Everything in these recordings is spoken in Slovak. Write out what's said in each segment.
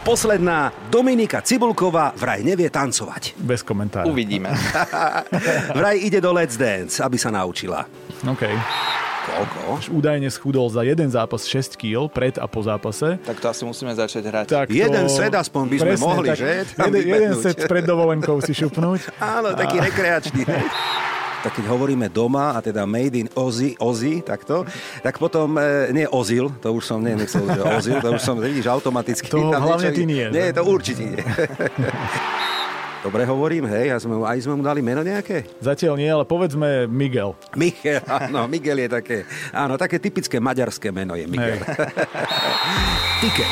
Posledná, Dominika Cibulková vraj nevie tancovať. Bez komentára. Uvidíme. Vraj ide do Let's Dance, aby sa naučila. OK. Koľko? Údajne schudol za jeden zápas 6 kg pred a po zápase. Tak to asi musíme začať hrať. Tak jeden set aspoň by sme mohli, tak, že? Jeden set pred dovolenkou si šupnúť. Áno, taký rekreačný. Tak keď hovoríme doma, a teda made in Aussie, takto, tak potom, nie Ozil, to už som nechcel, že Ozil, to už som, vidíš, automaticky. To tam hlavne niečo, ty nie. Nie, to určite nie. Dobre hovorím, hej, a sme mu dali meno nejaké? Zatiaľ nie, ale povedzme Miguel. Miguel, áno, Miguel je také, áno, také typické maďarské meno je Miguel. Ticket.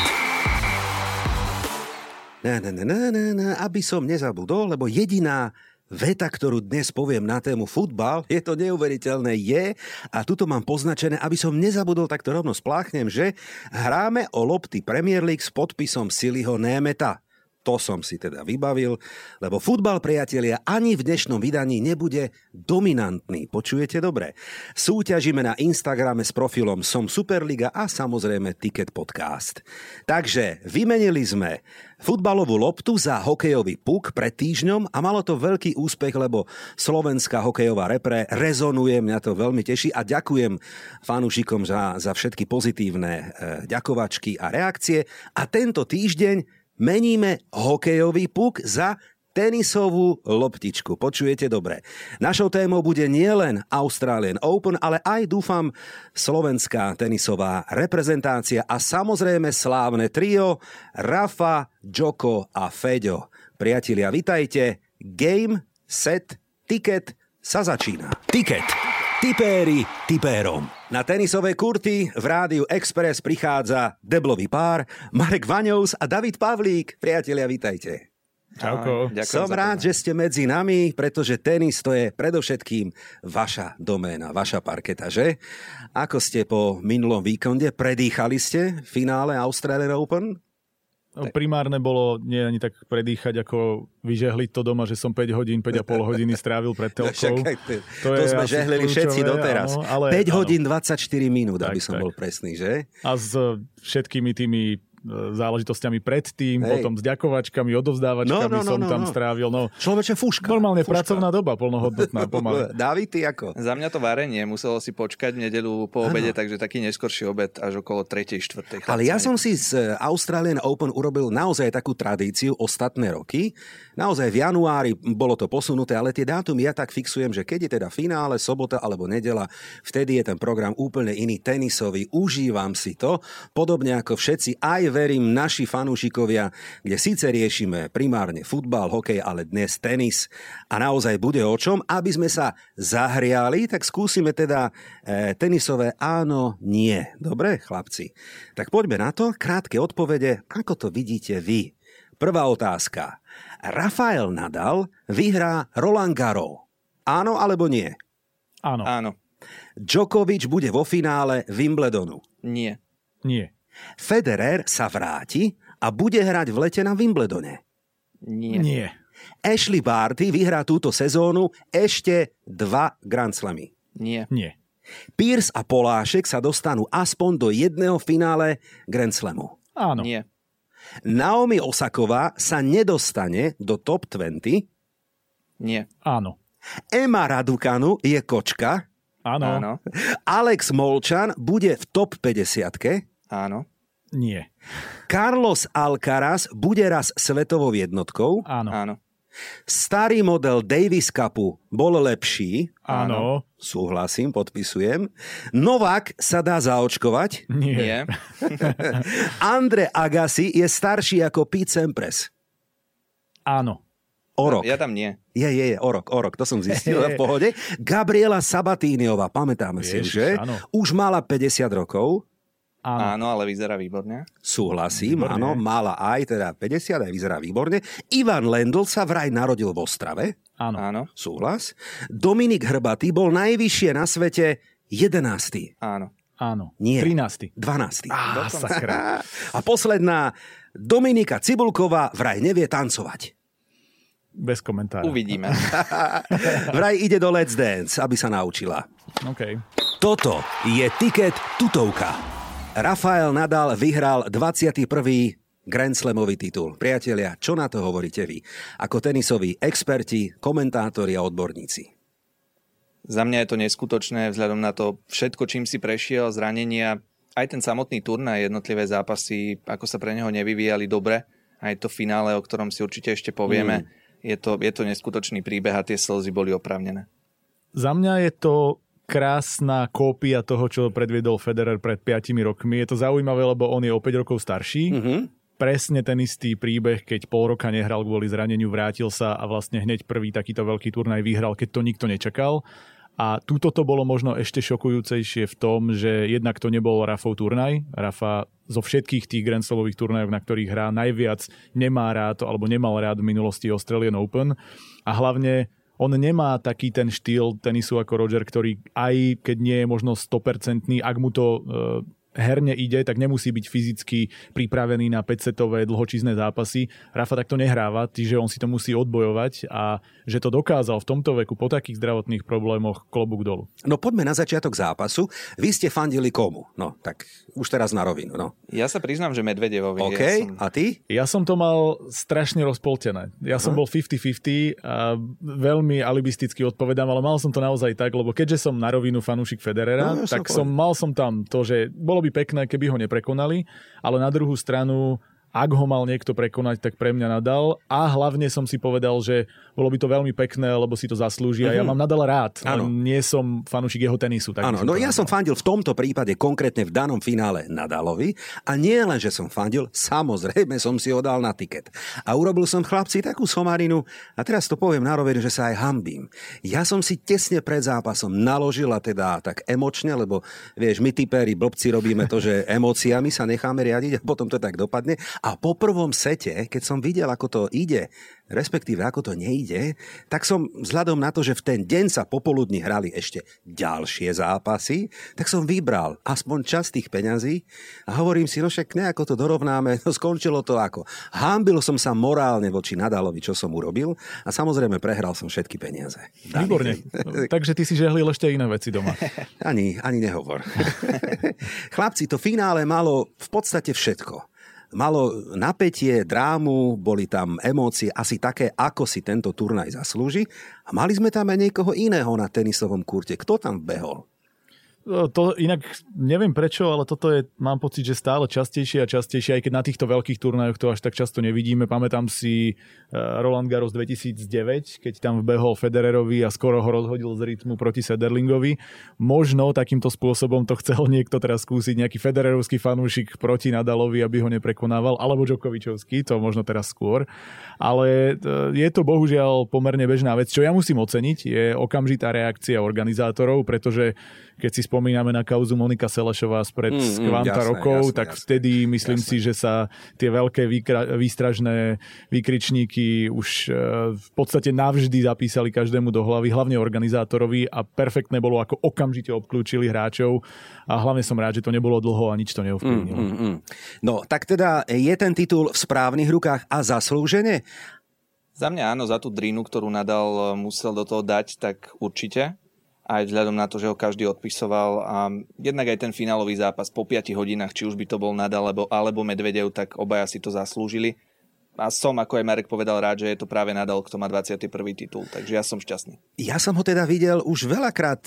Aby som nezabudol, lebo jediná veta, ktorú dnes poviem na tému futbal, je to neuveriteľné, je, a tuto mám poznačené, aby som nezabudol, tak to rovno spláchnem, že hráme o lopty Premier League s podpisom Silyho Németa. To som si teda vybavil, lebo futbal, priatelia, ani v dnešnom vydaní nebude dominantný. Počujete dobre? Súťažíme na Instagrame s profilom Som Superliga a samozrejme Ticket Podcast. Takže vymenili sme futbalovú loptu za hokejový puk pred týždňom a malo to veľký úspech, lebo slovenská hokejová repre rezonuje, mňa to veľmi teší a ďakujem fanúšikom za všetky pozitívne ďakovačky a reakcie. A tento týždeň meníme hokejový puk za tenisovú loptičku. Počujete dobre. Našou témou bude nielen Australian Open, ale aj dúfam slovenská tenisová reprezentácia a samozrejme slávne trio Rafa, Djoko a Feďo. Priatelia, vitajte. Game, set, ticket sa začína. Ticket. Tipéri tipérom. Na tenisové kurty v Rádiu Express prichádza deblový pár Marek Vaňous a David Pavlík. Priatelia, vitajte. Čauko. Som rád, že ste medzi nami, pretože tenis to je predovšetkým vaša doména, vaša parketa, že? Ako ste po minulom víkonde, predýchali ste finále Australian Open? Primárne bolo nie ani tak predýchať, ako vyžehliť to doma, že som 5,5 hodiny strávil pred telkou. To sme žehlili všetci doteraz. Áno, ale 5 hodín 24 minút, tak, aby som bol presný, že? A s všetkými tými záležitosťami predtým, potom s ďakovačkami, odovzdávačkami som tam strávil. No, človeče, fúška. Normálne fúška. Pracovná doba, plnohodnotná, pomaly. Dávid, ty ako? Za mňa to varenie, muselo si počkať nedeľu po obede, takže taký neskorší obed až okolo 3. 4. Ale ja som si z Australian Open urobil naozaj takú tradíciu ostatné roky. Naozaj v januári bolo to posunuté, ale tie dátumy ja tak fixujem, že keď je teda finále, sobota alebo nedeľa, vtedy je ten program úplne iný, tenisový. Užívam si to, podobne ako všetci, aj verím naši fanúšikovia, kde síce riešime primárne futbal, hokej, ale dnes tenis a naozaj bude o čom. Aby sme sa zahriali, tak skúsime teda tenisové áno, nie. Dobre, chlapci? Tak poďme na to. Krátke odpovede, ako to vidíte vy. Prvá otázka. Rafael Nadal vyhrá Roland Garros. Áno alebo nie? Áno. Áno. Djokovič bude vo finále Wimbledonu. Nie. Nie. Federer sa vráti a bude hrať v lete na Wimbledone. Nie. Nie. Ashley Barty vyhrá túto sezónu ešte 2 Grand Slamy. Nie. Nie. Piers a Polášek sa dostanú aspoň do jedného finále Grand Slamu. Áno. Nie. Naomi Osaková sa nedostane do top 20. Nie. Áno. Emma Raducanu je kočka. Áno. Alex Molčan bude v top 50. Áno. Nie. Carlos Alcaraz bude raz svetovou jednotkou. Áno. Áno. Starý model Davis Cupu bol lepší. Áno. Súhlasím, podpisujem. Novak sa dá zaočkovať. Nie. Andre Agassi je starší ako Pete Sampras. Áno. O rok. Ja tam nie. Je, o rok, to som zistil, v pohode. Gabriela Sabatiniová, pamätáme si, že? Áno. Už mala 50 rokov. Áno, ale vyzerá výborne. Súhlasím, výborné. Áno, mala aj teda 50, aj vyzerá výborne. Ivan Lendl sa vraj narodil v Ostrave. Áno. Súhlas. Dominik Hrbatý bol najvyššie na svete 11. Áno. Nie. 13. 12. Sakra. A posledná, Dominika Cibulková vraj nevie tancovať. Bez komentára. Uvidíme. Vraj ide do Let's Dance, aby sa naučila. OK. Toto je tiket tutovka. Rafael Nadal vyhral 21. Grand Slamový titul. Priatelia, čo na to hovoríte vy? Ako tenisoví experti, komentátori a odborníci. Za mňa je to neskutočné, vzhľadom na to všetko, čím si prešiel, zranenia, aj ten samotný turnaj, jednotlivé zápasy, ako sa pre neho nevyvíjali dobre, aj to finále, o ktorom si určite ešte povieme. Je to neskutočný príbeh a tie slzy boli oprávnené. Za mňa je to krásna kópia toho, čo predviedol Federer pred 5 rokmi. Je to zaujímavé, lebo on je o 5 rokov starší. Mm-hmm. Presne ten istý príbeh, keď pol roka nehral kvôli zraneniu, vrátil sa a vlastne hneď prvý takýto veľký turnaj vyhral, keď to nikto nečakal. A túto to bolo možno ešte šokujúcejšie v tom, že jednak to nebol Rafov turnaj. Rafa zo všetkých tých Grand Slamových turnajov, na ktorých hrá, najviac nemá rád, alebo nemal rád v minulosti Australian Open. A hlavne on nemá taký ten štýl tenisu ako Roger, ktorý aj keď nie je možno 100%, ak mu to herne ide, tak nemusí byť fyzicky pripravený na 5-setové dlhočízne zápasy. Rafa takto nehráva, čiže on si to musí odbojovať a že to dokázal v tomto veku po takých zdravotných problémoch, klobúk dolu. No poďme na začiatok zápasu. Vy ste fandili komu? No tak už teraz na rovinu. No. Ja sa priznám, že Medvedevovi. OK, ja som... a ty? Ja som to mal strašne rozpoltené. Ja som bol 50-50 a veľmi alibisticky odpovedám, ale mal som to naozaj tak, lebo keďže som na rovinu fanúšik Federera, no, ja tak mal som tam to, že bolo by pekné, keby ho neprekonali, ale na druhú stranu, ak ho mal niekto prekonať, tak pre mňa Nadal. A hlavne som si povedal, že bolo by to veľmi pekné, lebo si to zaslúži a ja mám Nadala rád. Nie som fanúšik jeho tenisu. Áno, no ja som fandil v tomto prípade konkrétne v danom finále Nadalovi a nie len, že som fandil, samozrejme som si ho dal na tiket. A urobil som chlapci takú somarinu a teraz to poviem na rovinu, že sa aj hambím. Ja som si tesne pred zápasom naložila teda tak emočne, lebo vieš, my tipéri blbci robíme to, že emóciami sa necháme riadiť a potom to tak dopadne. A po prvom sete, keď som videl, ako to ide, respektíve ako to nejde, tak som vzhľadom na to, že v ten deň sa popoludní hrali ešte ďalšie zápasy, tak som vybral aspoň časť tých peňazí a hovorím si, no však nejako to dorovnáme, no skončilo to ako. Hanbil som sa morálne voči Nadalovi, čo som urobil a samozrejme prehral som všetky peniaze. Výborne. Takže ty si žehlil ešte iné veci doma. Ani nehovor. Chlapci, to finále malo v podstate všetko. Malo napätie, drámu, boli tam emócie asi také, ako si tento turnaj zaslúži. A mali sme tam aj niekoho iného na tenisovom kurte. Kto tam behol? To inak neviem prečo, ale toto je, mám pocit, že stále častejšie a častejšie, aj keď na týchto veľkých turnajoch to až tak často nevidíme. Pamätám si Roland Garros 2009, keď tam vbehol Federerovi a skoro ho rozhodil z rytmu proti Sederlingovi. Možno takýmto spôsobom to chcel niekto teraz skúsiť, nejaký federerovský fanúšik proti Nadalovi, aby ho neprekonával, alebo Djokovičovský, to možno teraz skôr. Ale je to bohužiaľ pomerne bežná vec. Čo ja musím oceniť, je okamžitá reakcia organizátorov, pretože keď si spomíname na kauzu Monika Selešová spred skvanta rokov, tak vtedy myslím si, že sa tie veľké výstražné výkričníky už v podstate navždy zapísali každému do hlavy, hlavne organizátorovi a perfektné bolo, ako okamžite obklúčili hráčov a hlavne som rád, že to nebolo dlho a nič to neovplyvnilo. No, tak teda je ten titul v správnych rukách a zaslúžene? Za mňa áno, za tú drinu, ktorú Nadal musel do toho dať, tak určite. Aj vzhľadom na to, že ho každý odpisoval a jednak aj ten finálový zápas po 5 hodinách, či už by to bol Nadal alebo Medvedev, tak obaja si to zaslúžili. A som, ako aj Marek povedal, rád, že je to práve Nadal, kto má 21. titul, takže ja som šťastný. Ja som ho teda videl už veľakrát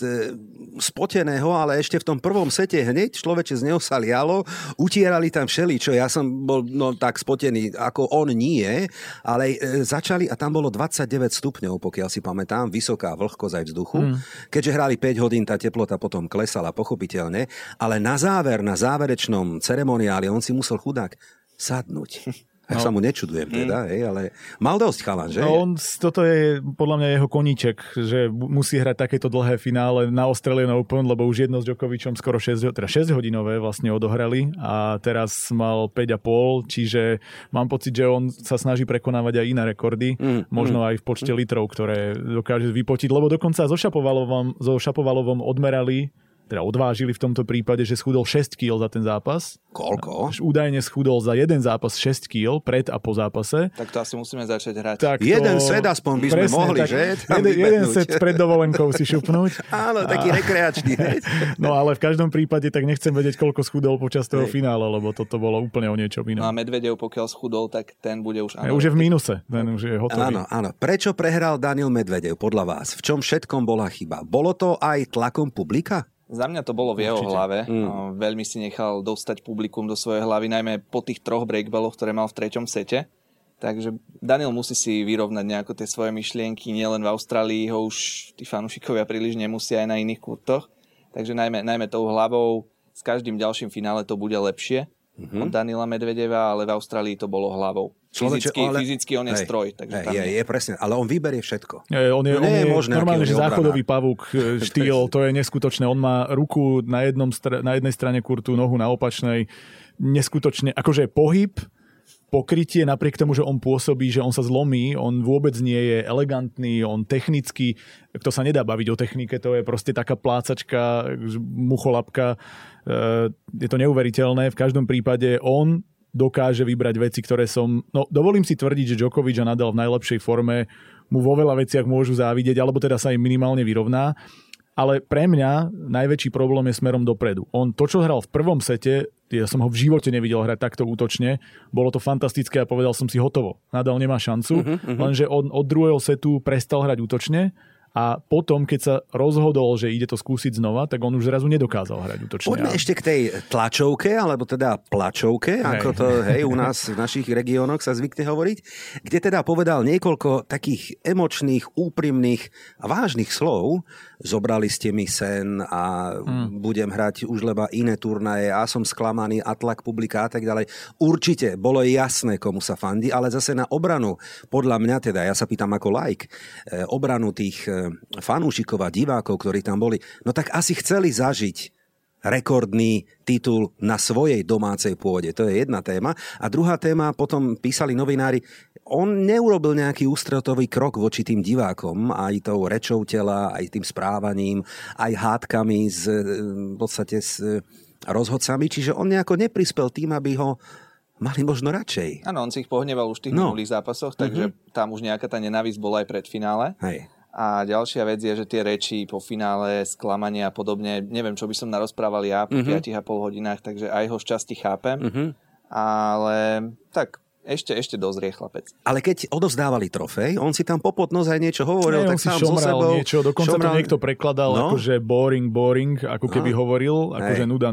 spoteného, ale ešte v tom prvom sete hneď človeče z neho sa lialo, utierali tam všeličo, ja som bol tak spotený, ako on nie, ale začali a tam bolo 29 stupňov, pokiaľ si pamätám, vysoká vlhkosť aj vzduchu, keďže hrali 5 hodín, tá teplota potom klesala, pochopiteľne, ale na záverečnom ceremoniáli on si musel chudák sadnúť. Ja sa mu nečudujem teda, hej, ale mal dosť chalan, že? No on, toto je podľa mňa jeho koníček, že musí hrať takéto dlhé finále na Australian Open, lebo už jedno s Djokovičom skoro 6-hodinové vlastne odohrali a teraz mal 5,5, čiže mám pocit, že on sa snaží prekonávať aj iné rekordy, možno aj v počte litrov, ktoré dokáže vypotiť, lebo dokonca so Šapovalovom odmerali, teda odvážili v tomto prípade, že schudol 6 kg za ten zápas. Koľko? Údajne schudol za jeden zápas 6 kg pred a po zápase. Tak to asi musíme začať hrať. Tak jeden set aspoň by sme mohli, tak, že? Jeden set pred dovolenkou si šupnúť. Áno, taký rekreačný. No ale v každom prípade tak nechcem vedieť, koľko schudol počas toho finála, lebo toto bolo úplne o niečom inom. A Medvedev, pokiaľ schudol, tak ten bude už... Už je v mínuse, ten už je hotový. Áno, áno. Prečo prehral Daniil Medvedev podľa vás? V čom všetkom bola chyba? Bolo to aj tlakom publika? Za mňa to bolo v jeho hlave. Veľmi si nechal dostať publikum do svojej hlavy, najmä po tých 3 breakballoch, ktoré mal v 3. sete. Takže Daniel musí si vyrovnať nejako tie svoje myšlienky, nielen v Austrálii, ho už tí fanúšikovia príliš nemusia aj na iných kurtoch. Takže najmä tou hlavou, s každým ďalším finále to bude lepšie od Daniela Medvedeva, ale v Austrálii to bolo hlavou. Fyzicky on je stroj. Takže je presne, ale on vyberie všetko. On je normálne, že záchodový pavúk štýl, to je neskutočné. On má ruku na jednej strane kurtu, nohu na opačnej. Neskutočne, akože pohyb, pokrytie, napriek tomu, že on pôsobí, že on sa zlomí, on vôbec nie je elegantný, on technicky, to sa nedá baviť o technike, to je proste taká plácačka, mucholapka, je to neuveriteľné. V každom prípade on dokáže vybrať veci, ktoré som... No, dovolím si tvrdiť, že Djokovič a Nadal v najlepšej forme mu vo veľa veciach môžu závidieť, alebo teda sa im minimálne vyrovná. Ale pre mňa najväčší problém je smerom dopredu. On to, čo hral v 1. sete, ja som ho v živote nevidel hrať takto útočne, bolo to fantastické a povedal som si hotovo. Nadal nemá šancu, lenže on od 2. setu prestal hrať útočne a potom, keď sa rozhodol, že ide to skúsiť znova, tak on už zrazu nedokázal hrať útočne. Poďme ešte k tej tlačovke, alebo teda plačovke, ako to u nás v našich regiónoch sa zvykne hovoriť, kde teda povedal niekoľko takých emočných, úprimných a vážnych slov. Zobrali ste mi sen a budem hrať už leba iné turnaje a som sklamaný a tlak publika a tak ďalej. Určite bolo jasné, komu sa fandí, ale zase na obranu, podľa mňa teda, ja sa pýtam ako laik, obranu tých fanúšikov a divákov, ktorí tam boli, no tak asi chceli zažiť rekordný titul na svojej domácej pôde. To je jedna téma. A druhá téma, potom písali novinári, on neurobil nejaký ústretový krok voči tým divákom, aj tou rečou tela, aj tým správaním, aj hádkami s rozhodcami, čiže on nejako neprispel tým, aby ho mali možno radšej. Áno, on si ich pohneval už v tých minulých zápasoch, takže tam už nejaká tá nenávisť bola aj pred finále. Hej. A ďalšia vec je, že tie reči po finále, sklamanie a podobne, neviem, čo by som narozprával ja po 5,5 hodinách, takže aj ho šťastí chápem. Ale tak, ešte dozrie chlapec. Ale keď odovzdávali trofej, on si tam popod nosa aj niečo hovoril, tak sám so sebou. Niečo, dokonca šomral... to niekto prekladal, akože boring, ako keby hovoril, akože nuda.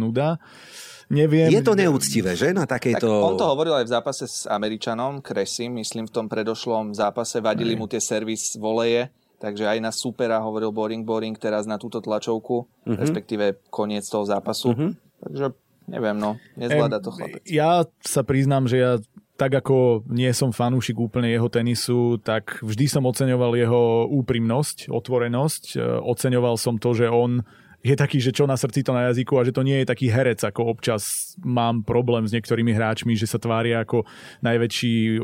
Neviem. Je to neúctivé, že? Na takejto... Tak on to hovoril aj v zápase s Američanom, Kresim, myslím v tom predošlom zápase, vadili mu tie servis voleje. Takže aj na supera hovoril boring, teraz na túto tlačovku, respektíve koniec toho zápasu. Takže neviem, nezvláda to chlapec. Ja sa priznám, že ja tak ako nie som fanúšik úplne jeho tenisu, tak vždy som oceňoval jeho úprimnosť, otvorenosť. Oceňoval som to, že on je taký, že čo na srdci, to na jazyku a že to nie je taký herec, ako občas mám problém s niektorými hráčmi, že sa tvária ako najväčší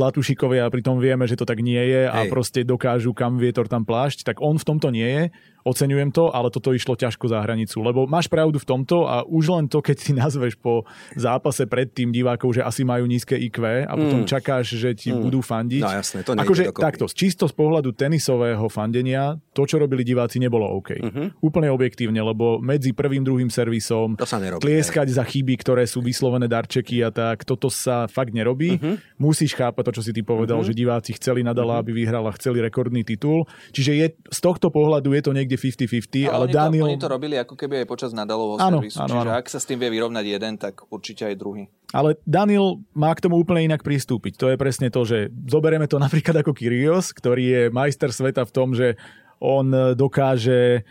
zlatušikovia a pritom vieme, že to tak nie je a proste dokážu kam vietor tam plášť, tak on v tomto nie je. Oceňujem to, ale toto išlo ťažko za hranicu, lebo máš pravdu v tomto a už len to, keď si nazveš po zápase pred tým divákov, že asi majú nízke IQ a potom čakáš, že ti budú fandiť. No jasné, to nejde akože takto, čisto z pohľadu tenisového fandenia, to, čo robili diváci, nebolo OK. Úplne objektívne, lebo medzi prvým, druhým servisom tlieskať za chyby, ktoré sú vyslovené darčeky a tak, toto sa fakt nerobí. Musíš chápať to, čo si ty povedal, že diváci chceli Nadala, aby vyhral a chceli rekordný titul. Čiže z tohto pohľadu je to niekde 50-50, ale Daniel... Oni to robili ako keby aj počas Nadalovho servisu. Čiže ak sa s tým vie vyrovnať jeden, tak určite aj druhý. Ale Daniel má k tomu úplne inak pristúpiť. To je presne to, že zoberieme to napríklad ako Kyrgios, ktorý je majster sveta v tom, že on dokáže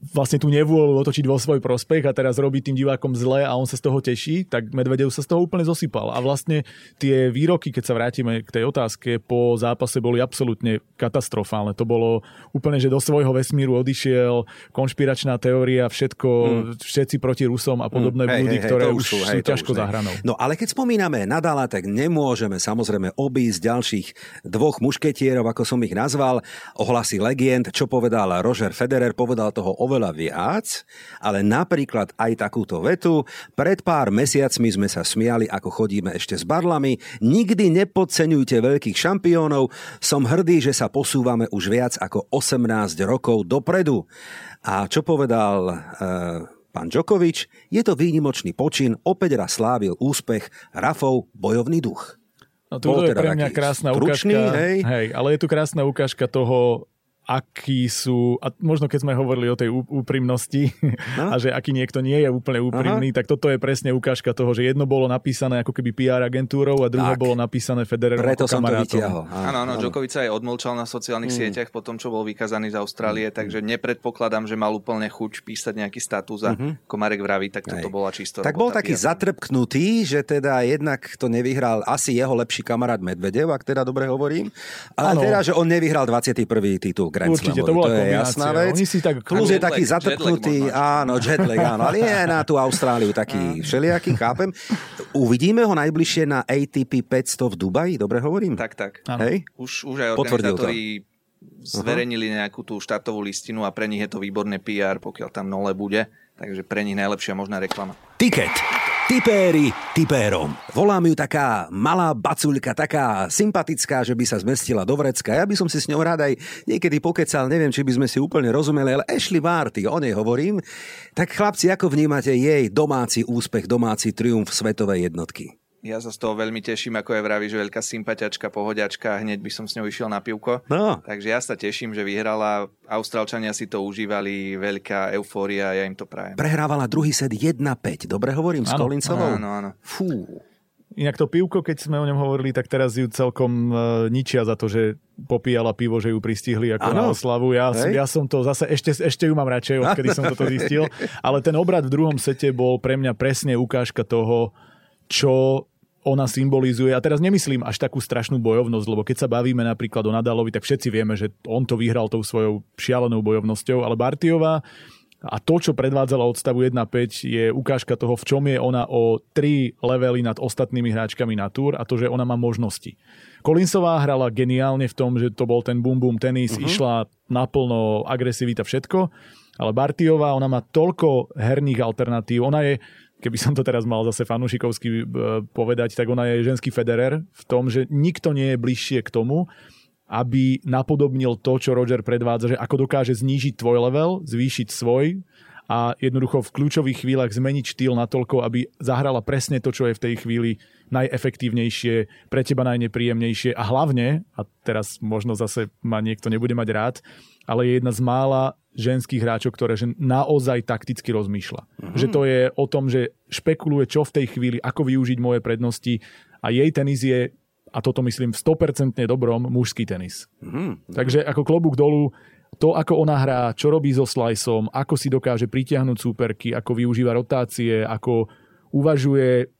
vlastne tú nevôľu otočiť vo svoj prospech a teraz robí tým divákom zle a on sa z toho teší, tak Medvedev sa z toho úplne zosypal. A vlastne tie výroky, keď sa vrátime k tej otázke, po zápase boli absolútne katastrofálne. To bolo úplne, že do svojho vesmíru odišiel, konšpiračná teória, všetko, všetci proti Rusom a podobné blúdy, ktoré už sú ťažko za hranou. No ale keď spomíname Nadala, tak nemôžeme samozrejme obísť ďalších dvoch mušketierov, ako som ich nazval, ohlasy legend, čo povedal Roger Federer, povedal toho oveľa viac, ale napríklad aj takúto vetu. Pred pár mesiacmi sme sa smiali, ako chodíme ešte s barlami. Nikdy nepodceňujte veľkých šampiónov. Som hrdý, že sa posúvame už viac ako 18 rokov dopredu. A čo povedal pán Djokovič? Je to výnimočný počin. Opäť raz slávil úspech. Rafov bojovný duch. No to je pre mňa krásna stručný, ukážka. Hej, ale je tu krásna ukážka toho, akí sú, a možno keď sme hovorili o tej úprimnosti a že aký niekto nie je úplne úprimný, tak toto je presne ukážka toho, že jedno bolo napísané ako keby PR agentúrou a druhé bolo napísané Federerom ako kamarátom. Áno, Djokovič sa aj odmlčal na sociálnych sieťach po tom, čo bol vykazaný z Austrálie, takže nepredpokladám, že mal úplne chuť písať nejaký status a ako Marek vraví, tak toto bola čisto. Tak bol taký zatrpknutý, že teda jednak to nevyhral asi jeho lepší kamarát Medvedev, ak teda dobre hovorím, ale teda, že on nevyhral 21. titul. Určite, to bola kombinácia. Oni si tak plus je taký zatrpnutý, jetlag, ale je na tú Austráliu taký všelijaký, chápem. Uvidíme ho najbližšie na ATP 500 v Dubaji, dobre hovorím? Tak. Hej? Už aj organizátori zverejnili nejakú tú štartovú listinu a pre nich je to výborné PR, pokiaľ tam nole bude, takže pre nich najlepšia možná reklama. Ticket. Tipéri tipérom. Volám ju taká malá bacuľka, taká sympatická, že by sa zmestila do vrecka. Ja by som si s ňou rád aj niekedy pokecal, neviem, či by sme si úplne rozumeli, ale Ashley Barty, o nej hovorím. Tak chlapci, ako vnímate jej domáci úspech, domáci triumf svetovej jednotky? Ja sa z toho veľmi teším, ako je vraví, že veľká sympatiačka, pohodiačka, hneď by som s ňou išiel na pivko. No. Takže ja sa teším, že vyhrala. Austrálčania si to užívali, veľká eufória, ja im to prajem. Prehrávala druhý set 1-5, dobre hovorím, s Collinsovou? Áno. Fú. Inak to pivko, keď sme o ňom hovorili, tak teraz ju celkom ničia za to, že popíjala pivo, že ju pristihli ako na oslavu. Ja som to zase, ešte ju mám radšej, odkedy som toto zistil. Ale ten obrad v druhom sete bol pre mňa presne ukážka toho, čo ona symbolizuje. A teraz nemyslím až takú strašnú bojovnosť, lebo keď sa bavíme napríklad o Nadalovi, tak všetci vieme, že on to vyhral tou svojou šialenou bojovnosťou, ale Bartyová a to, čo predvádzala od stavu 1-5, je ukážka toho, v čom je ona o 3 levely nad ostatnými hráčkami na túr a to, že ona má možnosti. Collinsová hrala geniálne v tom, že to bol ten boom-boom tenis, išla naplno, agresivita, všetko, ale Bartyová, ona má toľko herných alternatív, ona je, keby som to teraz mal zase fanúšikovsky povedať, tak ona je ženský Federer v tom, že nikto nie je bližšie k tomu, aby napodobnil to, čo Roger predvádza, že ako dokáže znížiť tvoj level, zvýšiť svoj a jednoducho v kľúčových chvíľach zmeniť štýl natoľko, aby zahrala presne to, čo je v tej chvíli najefektívnejšie, pre teba najnepríjemnejšie a hlavne, a teraz možno zase ma niekto nebude mať rád, ale je jedna z mála ženských hráčov, ktoré naozaj takticky rozmýšľa. Že to je o tom, že špekuluje, čo v tej chvíli, ako využiť moje prednosti a jej tenis je, a toto myslím v 100% dobrom, mužský tenis. Takže ako klobúk dolu, to, ako ona hrá, čo robí so slajsom, ako si dokáže pritiahnuť súperky, ako využíva rotácie, ako uvažuje.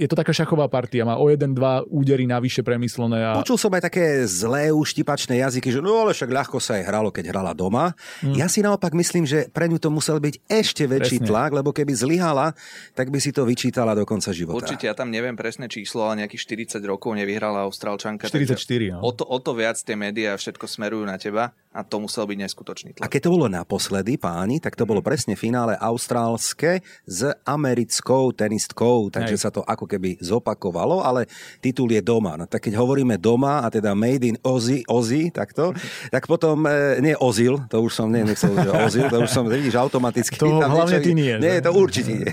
Je to taká šachová partia, má o 1-2 údery navyše premyslené. Počul som aj také zlé uštipačné jazyky, že no ale však ľahko sa aj hralo, keď hrala doma. Ja si naopak myslím, že pre ňu to musel byť ešte väčší tlak, lebo keby zlyhala, tak by si to vyčítala do konca života. Určite, ja tam neviem presné číslo, ale nejakých 40 rokov nevyhrala Austrálčanka. 44, no. O to viac tie médiá všetko smerujú na teba a to musel byť neskutočný tlak. A keď to bolo naposledy, páni, tak to bolo presne finále austrálske s americkou tenistkou, takže že sa to ako keby zopakovalo, ale titul je doma. No, tak keď hovoríme doma a teda made in Aussie takto, tak potom nie Ozil, to už som nechcel, že Ozil, to už som, vidíš, automaticky. To tam hlavne niečo, ty nie. Nie, to určite nie.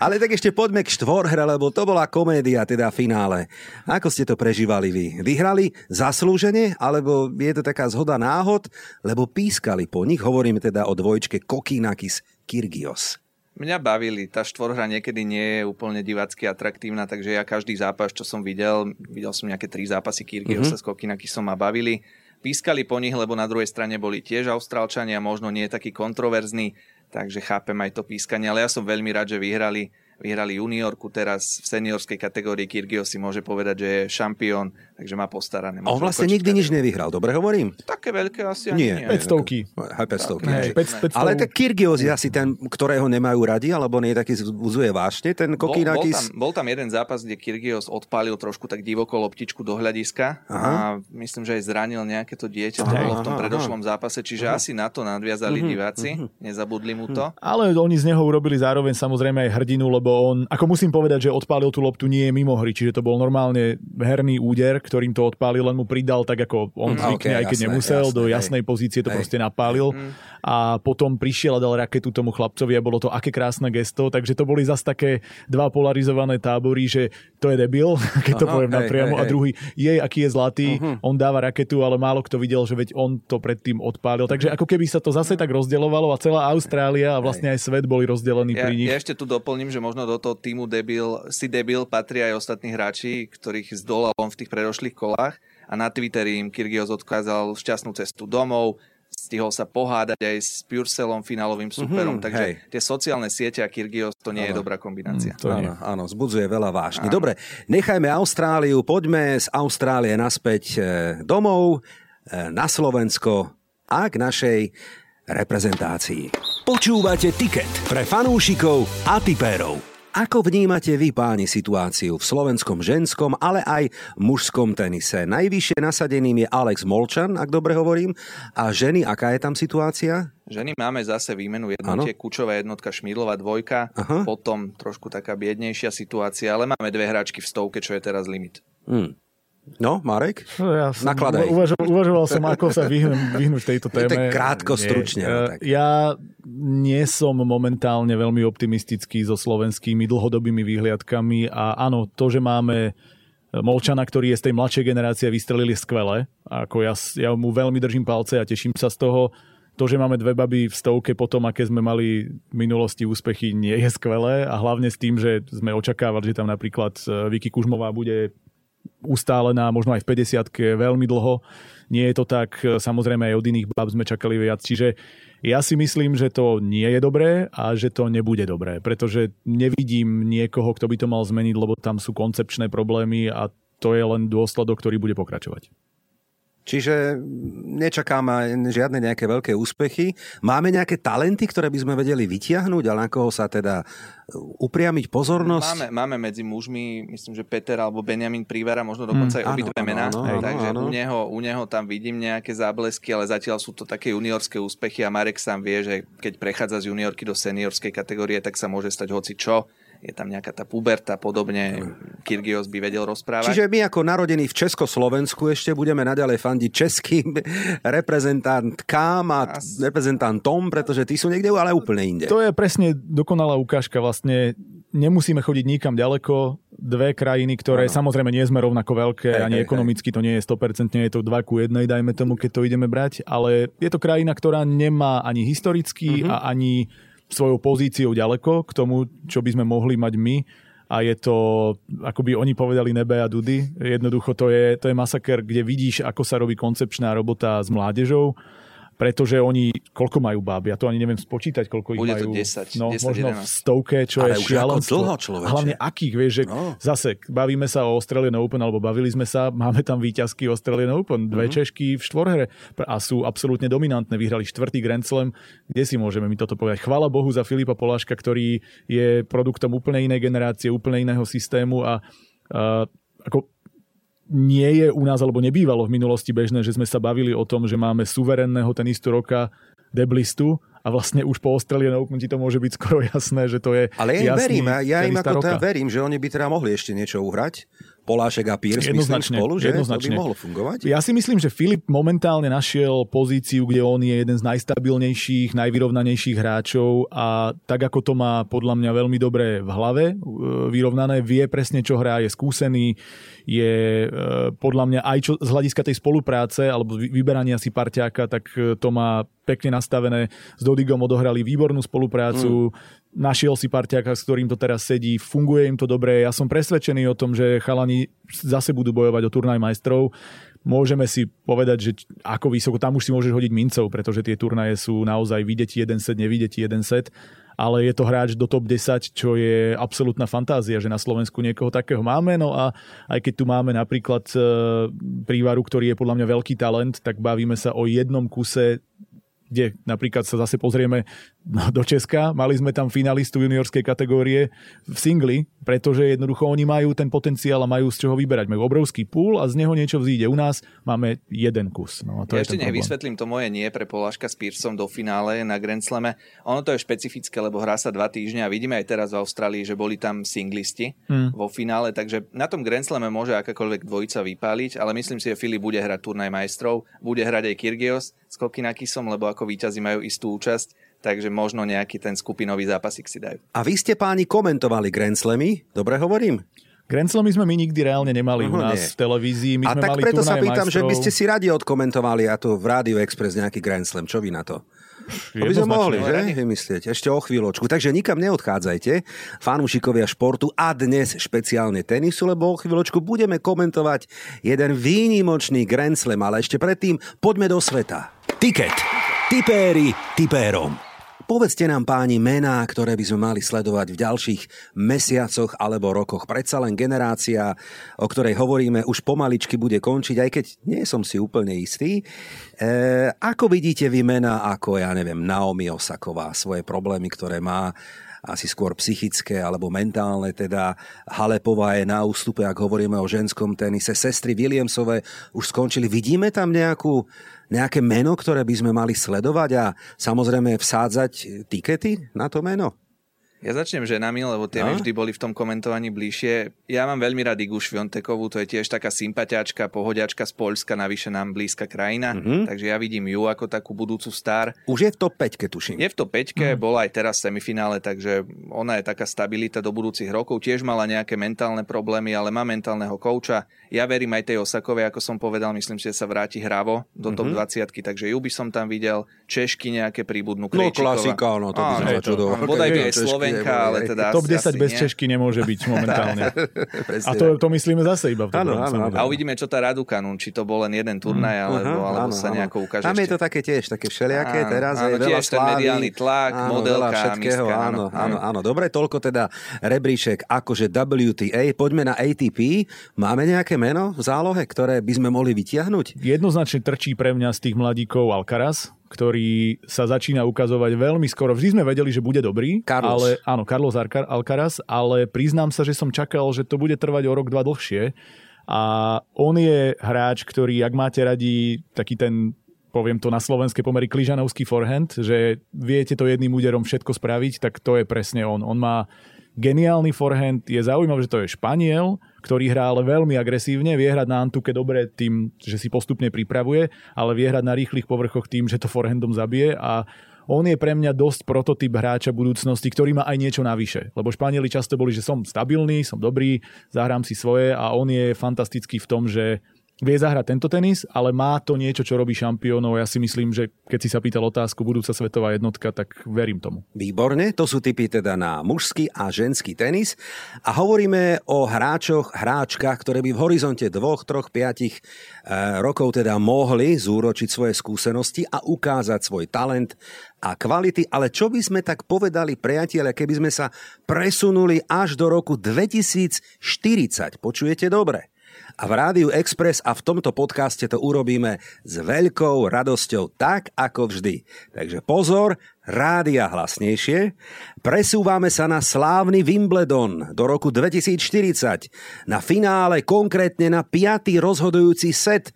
Ale tak ešte poďme k štvorhre, lebo to bola komédia, teda finále. Ako ste to prežívali vy? Vyhrali zaslúžene, alebo je to taká zhoda náhod, lebo pískali po nich, hovoríme teda o dvojčke Kokinakis Kyrgios. Mňa bavili. Tá štvorhra niekedy nie je úplne divácky atraktívna, takže ja každý zápas, čo som videl som nejaké 3 zápasy Kyrgios sa s Kokinakisom a bavili. pískali po nich, lebo na druhej strane boli tiež Austrálčania, možno nie taký kontroverzný, takže chápem aj to pískanie, ale ja som veľmi rád, že vyhrali juniorku, teraz v seniorskej kategórii Kyrgios si môže povedať, že je šampión, takže má postarané. On vlastne nikdy nič nevyhral, dobre hovorím? Také veľké asi ani nie. 500. Ale tak Kyrgios je asi ten, ktorého nemajú radi, alebo nie je taký vzbudzuje vášne, ten Kokinakis. Bol tam jeden zápas, kde Kyrgios odpálil trošku tak divoko loptičku do hľadiska. Aha. A myslím, že aj zranil nejaké to dieťa v tom predošlom zápase, čiže asi na to nadviazali diváci, nezabudli mu to. Ale oni z neho urobili zároveň samozrejme aj hrdinu, lebo on, ako musím povedať, že odpálil tú loptu nie mimo hry, čiže to bol normálne herný úder, ktorým to odpálil, len mu pridal tak, ako on zvykne, aj keď nemusel, do jasnej pozície to proste napálil a potom prišiel a dal raketu tomu chlapcovi a bolo to aké krásne gesto, takže to boli zase také dva polarizované tábory, že to je debil, keď to poviem napriamo a druhý, aký je zlatý, on dáva raketu, ale málo kto videl, že veď on to predtým odpálil, takže ako keby sa to zase tak rozdeľovalo a celá Austrália a vlastne aj svet boli rozdelení pri nich. Ja ešte tu doplním, že možno do toho týmu debil patria aj ostatní hráči, ktorých zdolal on v tých predošlých kolách a na Twitteri im Kyrgios odkázal šťastnú cestu domov, stihol sa pohádať aj s Pierselom, finálovým superom, takže tie sociálne siete a Kyrgios, to nie je dobrá kombinácia. Áno, zbudzuje veľa vášni. Dobre, nechajme Austráliu, poďme z Austrálie naspäť domov, na Slovensko a k našej reprezentácii. Počúvate Ticket pre fanúšikov a tipérov. Ako vnímate vy, páni, situáciu v slovenskom ženskom, ale aj mužskom tenise? Najvyššie nasadeným je Alex Molčan, ak dobre hovorím. A ženy, aká je tam situácia? Ženy máme zase výmenu jednotiek, Kučová jednotka, Šmídlová dvojka, potom trošku taká biednejšia situácia, ale máme dve hráčky v stovke, čo je teraz limit. No, Marek? No, ja som uvažoval som, ako sa vyhnúť tejto téme. To je krátko, stručne. Ja nie som momentálne veľmi optimistický so slovenskými dlhodobými výhliadkami a áno, to, že máme Molčana, ktorý je z tej mladšej generácie, vystrelili skvele. Ako ja mu veľmi držím palce a teším sa z toho. To, že máme dve baby v stovke po tom, aké sme mali v minulosti úspechy, nie je skvelé a hlavne s tým, že sme očakávali, že tam napríklad Vicky Kužmová bude ustálená, možno aj v 50-ke veľmi dlho. Nie je to tak. Samozrejme aj od iných báb sme čakali viac. Čiže ja si myslím, že to nie je dobré a že to nebude dobré, pretože nevidím niekoho, kto by to mal zmeniť, lebo tam sú koncepčné problémy a to je len dôsledok, ktorý bude pokračovať. Čiže nečakáme žiadne nejaké veľké úspechy. Máme nejaké talenty, ktoré by sme vedeli vytiahnuť, ale na koho sa teda upriamiť pozornosť? Máme medzi mužmi, myslím, že Peter alebo Benjamin Prívara, možno dokonca aj obidve mená. Takže u neho tam vidím nejaké záblesky, ale zatiaľ sú to také juniorské úspechy a Marek sám vie, že keď prechádza z juniorky do seniorskej kategórie, tak sa môže stať hocičo. Je tam nejaká tá puberta, podobne Kyrgios by vedel rozprávať. Čiže my ako narodení v Československu ešte budeme naďalej fandiť českým reprezentantkám a reprezentantom, pretože tí sú niekde, ale úplne inde. To je presne dokonalá ukážka. Vlastne nemusíme chodiť nikam ďaleko. Dve krajiny, ktoré samozrejme nie sme rovnako veľké, ani ekonomicky to nie je 100%, je to 2:1, dajme tomu, keď to ideme brať, ale je to krajina, ktorá nemá ani historicky a ani svojou pozíciou ďaleko k tomu, čo by sme mohli mať my. A je to, ako by oni povedali, nebe a dudy. Jednoducho to je masaker, kde vidíš, ako sa robí koncepčná robota s mládežou, pretože oni, koľko majú báb? Ja to ani neviem spočítať, koľko ich bude majú. Bude to 10. No, 10, možno 11. V stovke, čo ale je šialenstvo. Hlavne akých, vieš, že zase bavíme sa o Australian Open, alebo bavili sme sa, máme tam víťazky Australian Open, dve Češky v štvorhre a sú absolútne dominantné. Vyhrali 4. Grand Slam. Kde si môžeme mi toto povedať? Chvála Bohu za Filipa Poláška, ktorý je produktom úplne inej generácie, úplne iného systému a ako nie je u nás, alebo nebývalo v minulosti bežné, že sme sa bavili o tom, že máme suverénneho tenistu roka, deblistu a vlastne už po Australian Open ti to môže byť skoro jasné, že to je jasný tenista roka. Ale ja im verím, verím, že oni by teda mohli ešte niečo uhrať. Polášek a Piers, myslím, spolu, že jednoznačne. To by mohlo fungovať. Ja si myslím, že Filip momentálne našiel pozíciu, kde on je jeden z najstabilnejších, najvyrovnanejších hráčov a tak, ako to má podľa mňa veľmi dobre v hlave vyrovnané, vie presne, čo hrá, je skúsený, je podľa mňa aj čo, z hľadiska tej spolupráce alebo vyberania si parťáka, tak to má pekne nastavené. S Dodigom odohrali výbornú spoluprácu, našiel si parťáka, s ktorým to teraz sedí, funguje im to dobre. Ja som presvedčený o tom, že chalani zase budú bojovať o turnaj majstrov. môžeme si povedať, že ako vysoko, tam už si môžeš hodiť mincov, pretože tie turnaje sú naozaj vidieť jeden set, nevidieť jeden set, ale je to hráč do top 10, čo je absolútna fantázia, že na Slovensku niekoho takého máme, no a aj keď tu máme napríklad Prívaru, ktorý je podľa mňa veľký talent, tak bavíme sa o jednom kuse, kde napríklad sa zase pozrieme do Česka. Mali sme tam finalistu juniorskej kategórie v singli, pretože jednoducho oni majú ten potenciál a majú z čoho vyberať. Majú obrovský púl a z neho niečo vzíde. U nás máme jeden kus. No, to ja ešte nevysvetlím to moje nie pre Poláška s Piersom do finále na Grand Slame. Ono to je špecifické, lebo hrá sa 2 týždne a vidíme aj teraz v Austrálii, že boli tam singlisti vo finále, takže na tom Grand Slame môže akákoľvek dvojica vypáliť, ale myslím si, že Filip bude hrať turnaj majstrov, bude hrať aj Kyrgios s Kokinakisom, lebo ako víťazi majú istú účasť, takže možno nejaký ten skupinový zápasik si dajú. A vy ste páni komentovali Grand Slamy, dobre hovorím? Grand Slamy sme my nikdy reálne nemali u nás nie. V televízii. My a sme tak mali preto sa pýtam, majstrov. Že by ste si radi odkomentovali a to v Rádiu Express nejaký Grand Slam, čo vy na to? To by sme mohli, že? Vymyslieť. Ešte o chvíľočku. Takže nikam neodchádzajte, fanúšikovia športu a dnes špeciálne tenisu, lebo o chvíľočku budeme komentovať jeden výnimočný Grand Slam, ale ešte predtým poďme do sveta. Ticket. Tipéri tipérom. Povedzte nám páni mená, ktoré by sme mali sledovať v ďalších mesiacoch alebo rokoch. Predsa len generácia, o ktorej hovoríme, už pomaličky bude končiť, aj keď nie som si úplne istý. Ako vidíte vy mená ako, ja neviem, Naomi Osaková, svoje problémy, ktoré má, asi skôr psychické alebo mentálne, teda Halepová je na ústupe, ak hovoríme o ženskom tenise. Sestry Williamsové už skončili. Vidíme tam nejaké meno, ktoré by sme mali sledovať a samozrejme vsádzať tikety na to meno? Ja začnem ženami, lebo tie vždy boli v tom komentovaní bližšie. Ja mám veľmi rád Igu Świątekovú, to je tiež taká sympatiačka, pohodiačka z Poľska, navyše nám blízka krajina, takže ja vidím ju ako takú budúcu star. Už je v top 5, tuším. Je v top 5, bola aj teraz v semifinále, takže ona je taká stabilita do budúcich rokov. Tiež mala nejaké mentálne problémy, ale má mentálneho kouča. Ja verím aj tej Osakovej, ako som povedal, myslím si, že sa vráti hravo do top 20-ky, takže ju by som tam videl. Češky nejaké príbudnú, Krejčíková. No klasika, no to by som začudoval. Bodaj by aj Slovenka. Ale teda top 10 bez nie. Češky nemôže byť momentálne. A to myslíme zase iba v tom. A uvidíme, čo tá Raducanu, či to bol len jeden turnaj, alebo sa nejako ukáže. Tam je to také tiež, také všelijaké. Teraz je veľa slávy. Tiež ten mediálny tlak, modelka, miska. Áno. Dobre, toľko teda rebríšek akože WTA. Poďme na ATP. Máme nejaké meno v zálohe, ktoré by sme mohli vytiahnuť? Jednoznačne trčí pre mňa z tých mladíkov Alcaraz, ktorý sa začína ukazovať veľmi skoro. Vždy sme vedeli, že bude dobrý. Carlos Alcaraz, ale priznám sa, že som čakal, že to bude trvať o rok, dva dlhšie. A on je hráč, ktorý, ak máte radi taký ten, poviem to na slovenské pomery, kližanovský forehand, že viete to jedným úderom všetko spraviť, tak to je presne on. On má geniálny forehand, je zaujímavé, že to je Španiel, ktorý hrá ale veľmi agresívne, vie hrať na antuke dobre tým, že si postupne pripravuje, ale vie hrať na rýchlych povrchoch tým, že to forehandom zabije a on je pre mňa dosť prototyp hráča budúcnosti, ktorý má aj niečo navyše. Lebo Španieli často boli, že som stabilný, som dobrý, zahrám si svoje a on je fantastický v tom, že vie zahrať tento tenis, ale má to niečo, čo robí šampiónov. Ja si myslím, že keď si sa pýtal otázku budúca svetová jednotka, tak verím tomu. Výborne, to sú tipy teda na mužský a ženský tenis. A hovoríme o hráčoch, hráčkach, ktoré by v horizonte 2, 3, 5 rokov teda mohli zúročiť svoje skúsenosti a ukázať svoj talent a kvality. Ale čo by sme tak povedali, priatelia, keby sme sa presunuli až do roku 2040? Počujete dobre? A v Rádiu Express a v tomto podcaste to urobíme s veľkou radosťou, tak ako vždy. Takže pozor, rádia hlasnejšie. Presúvame sa na slávny Wimbledon do roku 2040. Na finále, konkrétne na 5. rozhodujúci set.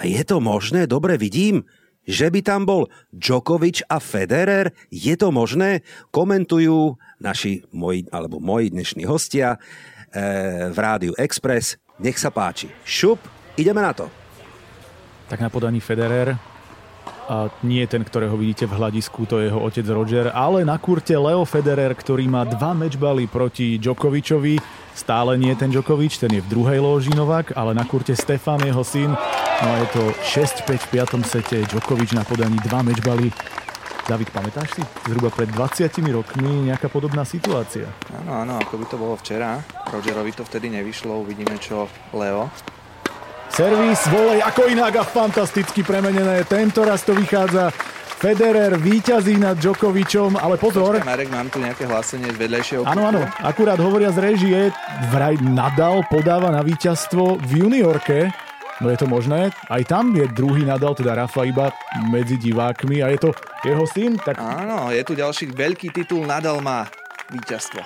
A je to možné? Dobre vidím, že by tam bol Djokovič a Federer. Je to možné? Komentujú moji dnešní hostia v Rádiu Express. Nech sa páči. Šup, ideme na to. Tak na podaní Federer. A nie ten, ktorého vidíte v hľadisku, to je jeho otec Roger, ale na kurte Leo Federer, ktorý má 2 mečbaly proti Djokovičovi. Stále nie ten Djokovič, ten je v druhej lóži Novak, ale na kurte Stefan, jeho syn. No a je to 6-5 v 5. sete. Djokovič na podaní 2 mečbaly. David, pamätáš si? Zhruba pred 20 rokmi nejaká podobná situácia. Áno, ako by to bolo včera. Rogerovi to vtedy nevyšlo, uvidíme čo Leo. Servís, volej, ako inak a fantasticky premenené. Tentoraz to vychádza. Federer víťazí nad Djokovičom, ale pozor. Marek, mám tu nejaké hlásenie z vedľajšieho klubu. Áno, áno, akurát hovoria z režie, vraj Nadal podáva na víťazstvo v juniorke. No je to možné? Aj tam je druhý Nadal, teda Rafa iba medzi divákmi a je to jeho syn. Tak... Áno, je tu ďalší veľký titul, Nadal má víťazstvo.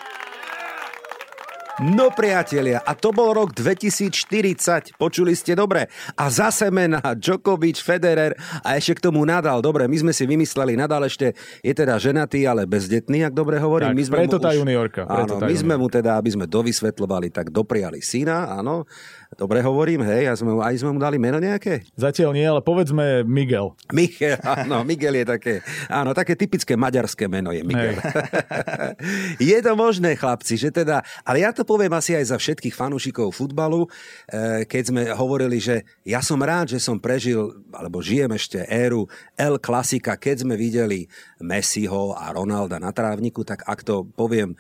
No priatelia, a to bol rok 2040, počuli ste dobre. A zase mená Djokovič, Federer a ešte k tomu Nadal. Dobre, my sme si vymysleli, Nadal ešte je teda ženatý, ale bezdetný, ak dobre hovorím. Tak, my sme preto tá juniorka. Áno, my sme mu teda, aby sme dovysvetľovali, tak dopriali syna, áno. Dobre hovorím, hej, a sme mu dali meno nejaké? Zatiaľ nie, ale povedzme Miguel. Michel, áno, Miguel je také, áno, také typické maďarské meno je Miguel. Je to možné, chlapci, že teda, ale ja to poviem asi aj za všetkých fanúšikov futbalu, keď sme hovorili, že ja som rád, že som prežil, alebo žijem ešte éru El Clásica, keď sme videli Messiho a Ronalda na trávniku, tak ak to poviem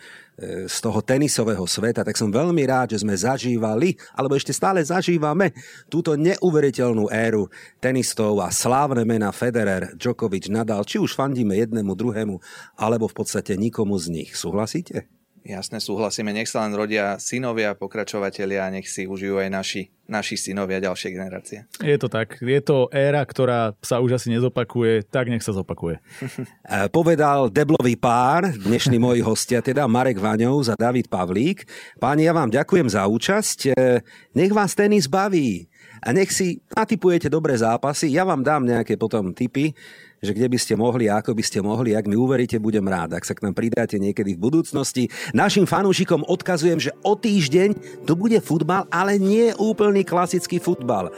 z toho tenisového sveta, tak som veľmi rád, že sme zažívali, alebo ešte stále zažívame túto neuveriteľnú éru tenistov a slávne mená Federer, Djokovič, Nadal, či už fandíme jednému, druhému, alebo v podstate nikomu z nich. Súhlasíte? Jasné, súhlasíme. Nech sa len rodia synovia, pokračovatelia a nech si užijú aj naši synovia, ďalšie generácie. Je to tak. Je to éra, ktorá sa už asi nezopakuje, tak nech sa zopakuje. Povedal deblový pár, dnešní moji hostia, teda Marek Vaňov za David Pavlík. Páni, ja vám ďakujem za účasť. Nech vás tenis baví a nech si natipujete dobré zápasy. Ja vám dám nejaké potom tipy, že kde by ste mohli a ako by ste mohli. Ak mi uveríte, budem rád, ak sa k nám pridáte niekedy v budúcnosti. Našim fanúšikom odkazujem, že o týždeň tu bude futbal, ale nie úplný klasický futbal.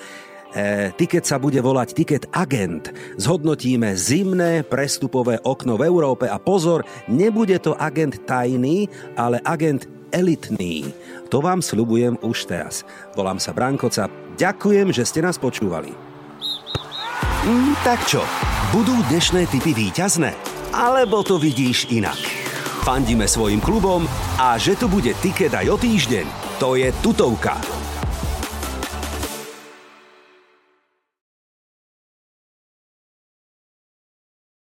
Ticket sa bude volať Ticket Agent. Zhodnotíme zimné prestupové okno v Európe a pozor, nebude to agent tajný, ale agent elitný. To vám sľubujem už teraz. Volám sa Branko Cap. Ďakujem, že ste nás počúvali. Tak čo? Budú dnešné tipy víťazné? Alebo to vidíš inak? Fandíme svojim klubom a že tu bude Ticket aj o týždeň, to je tutovka.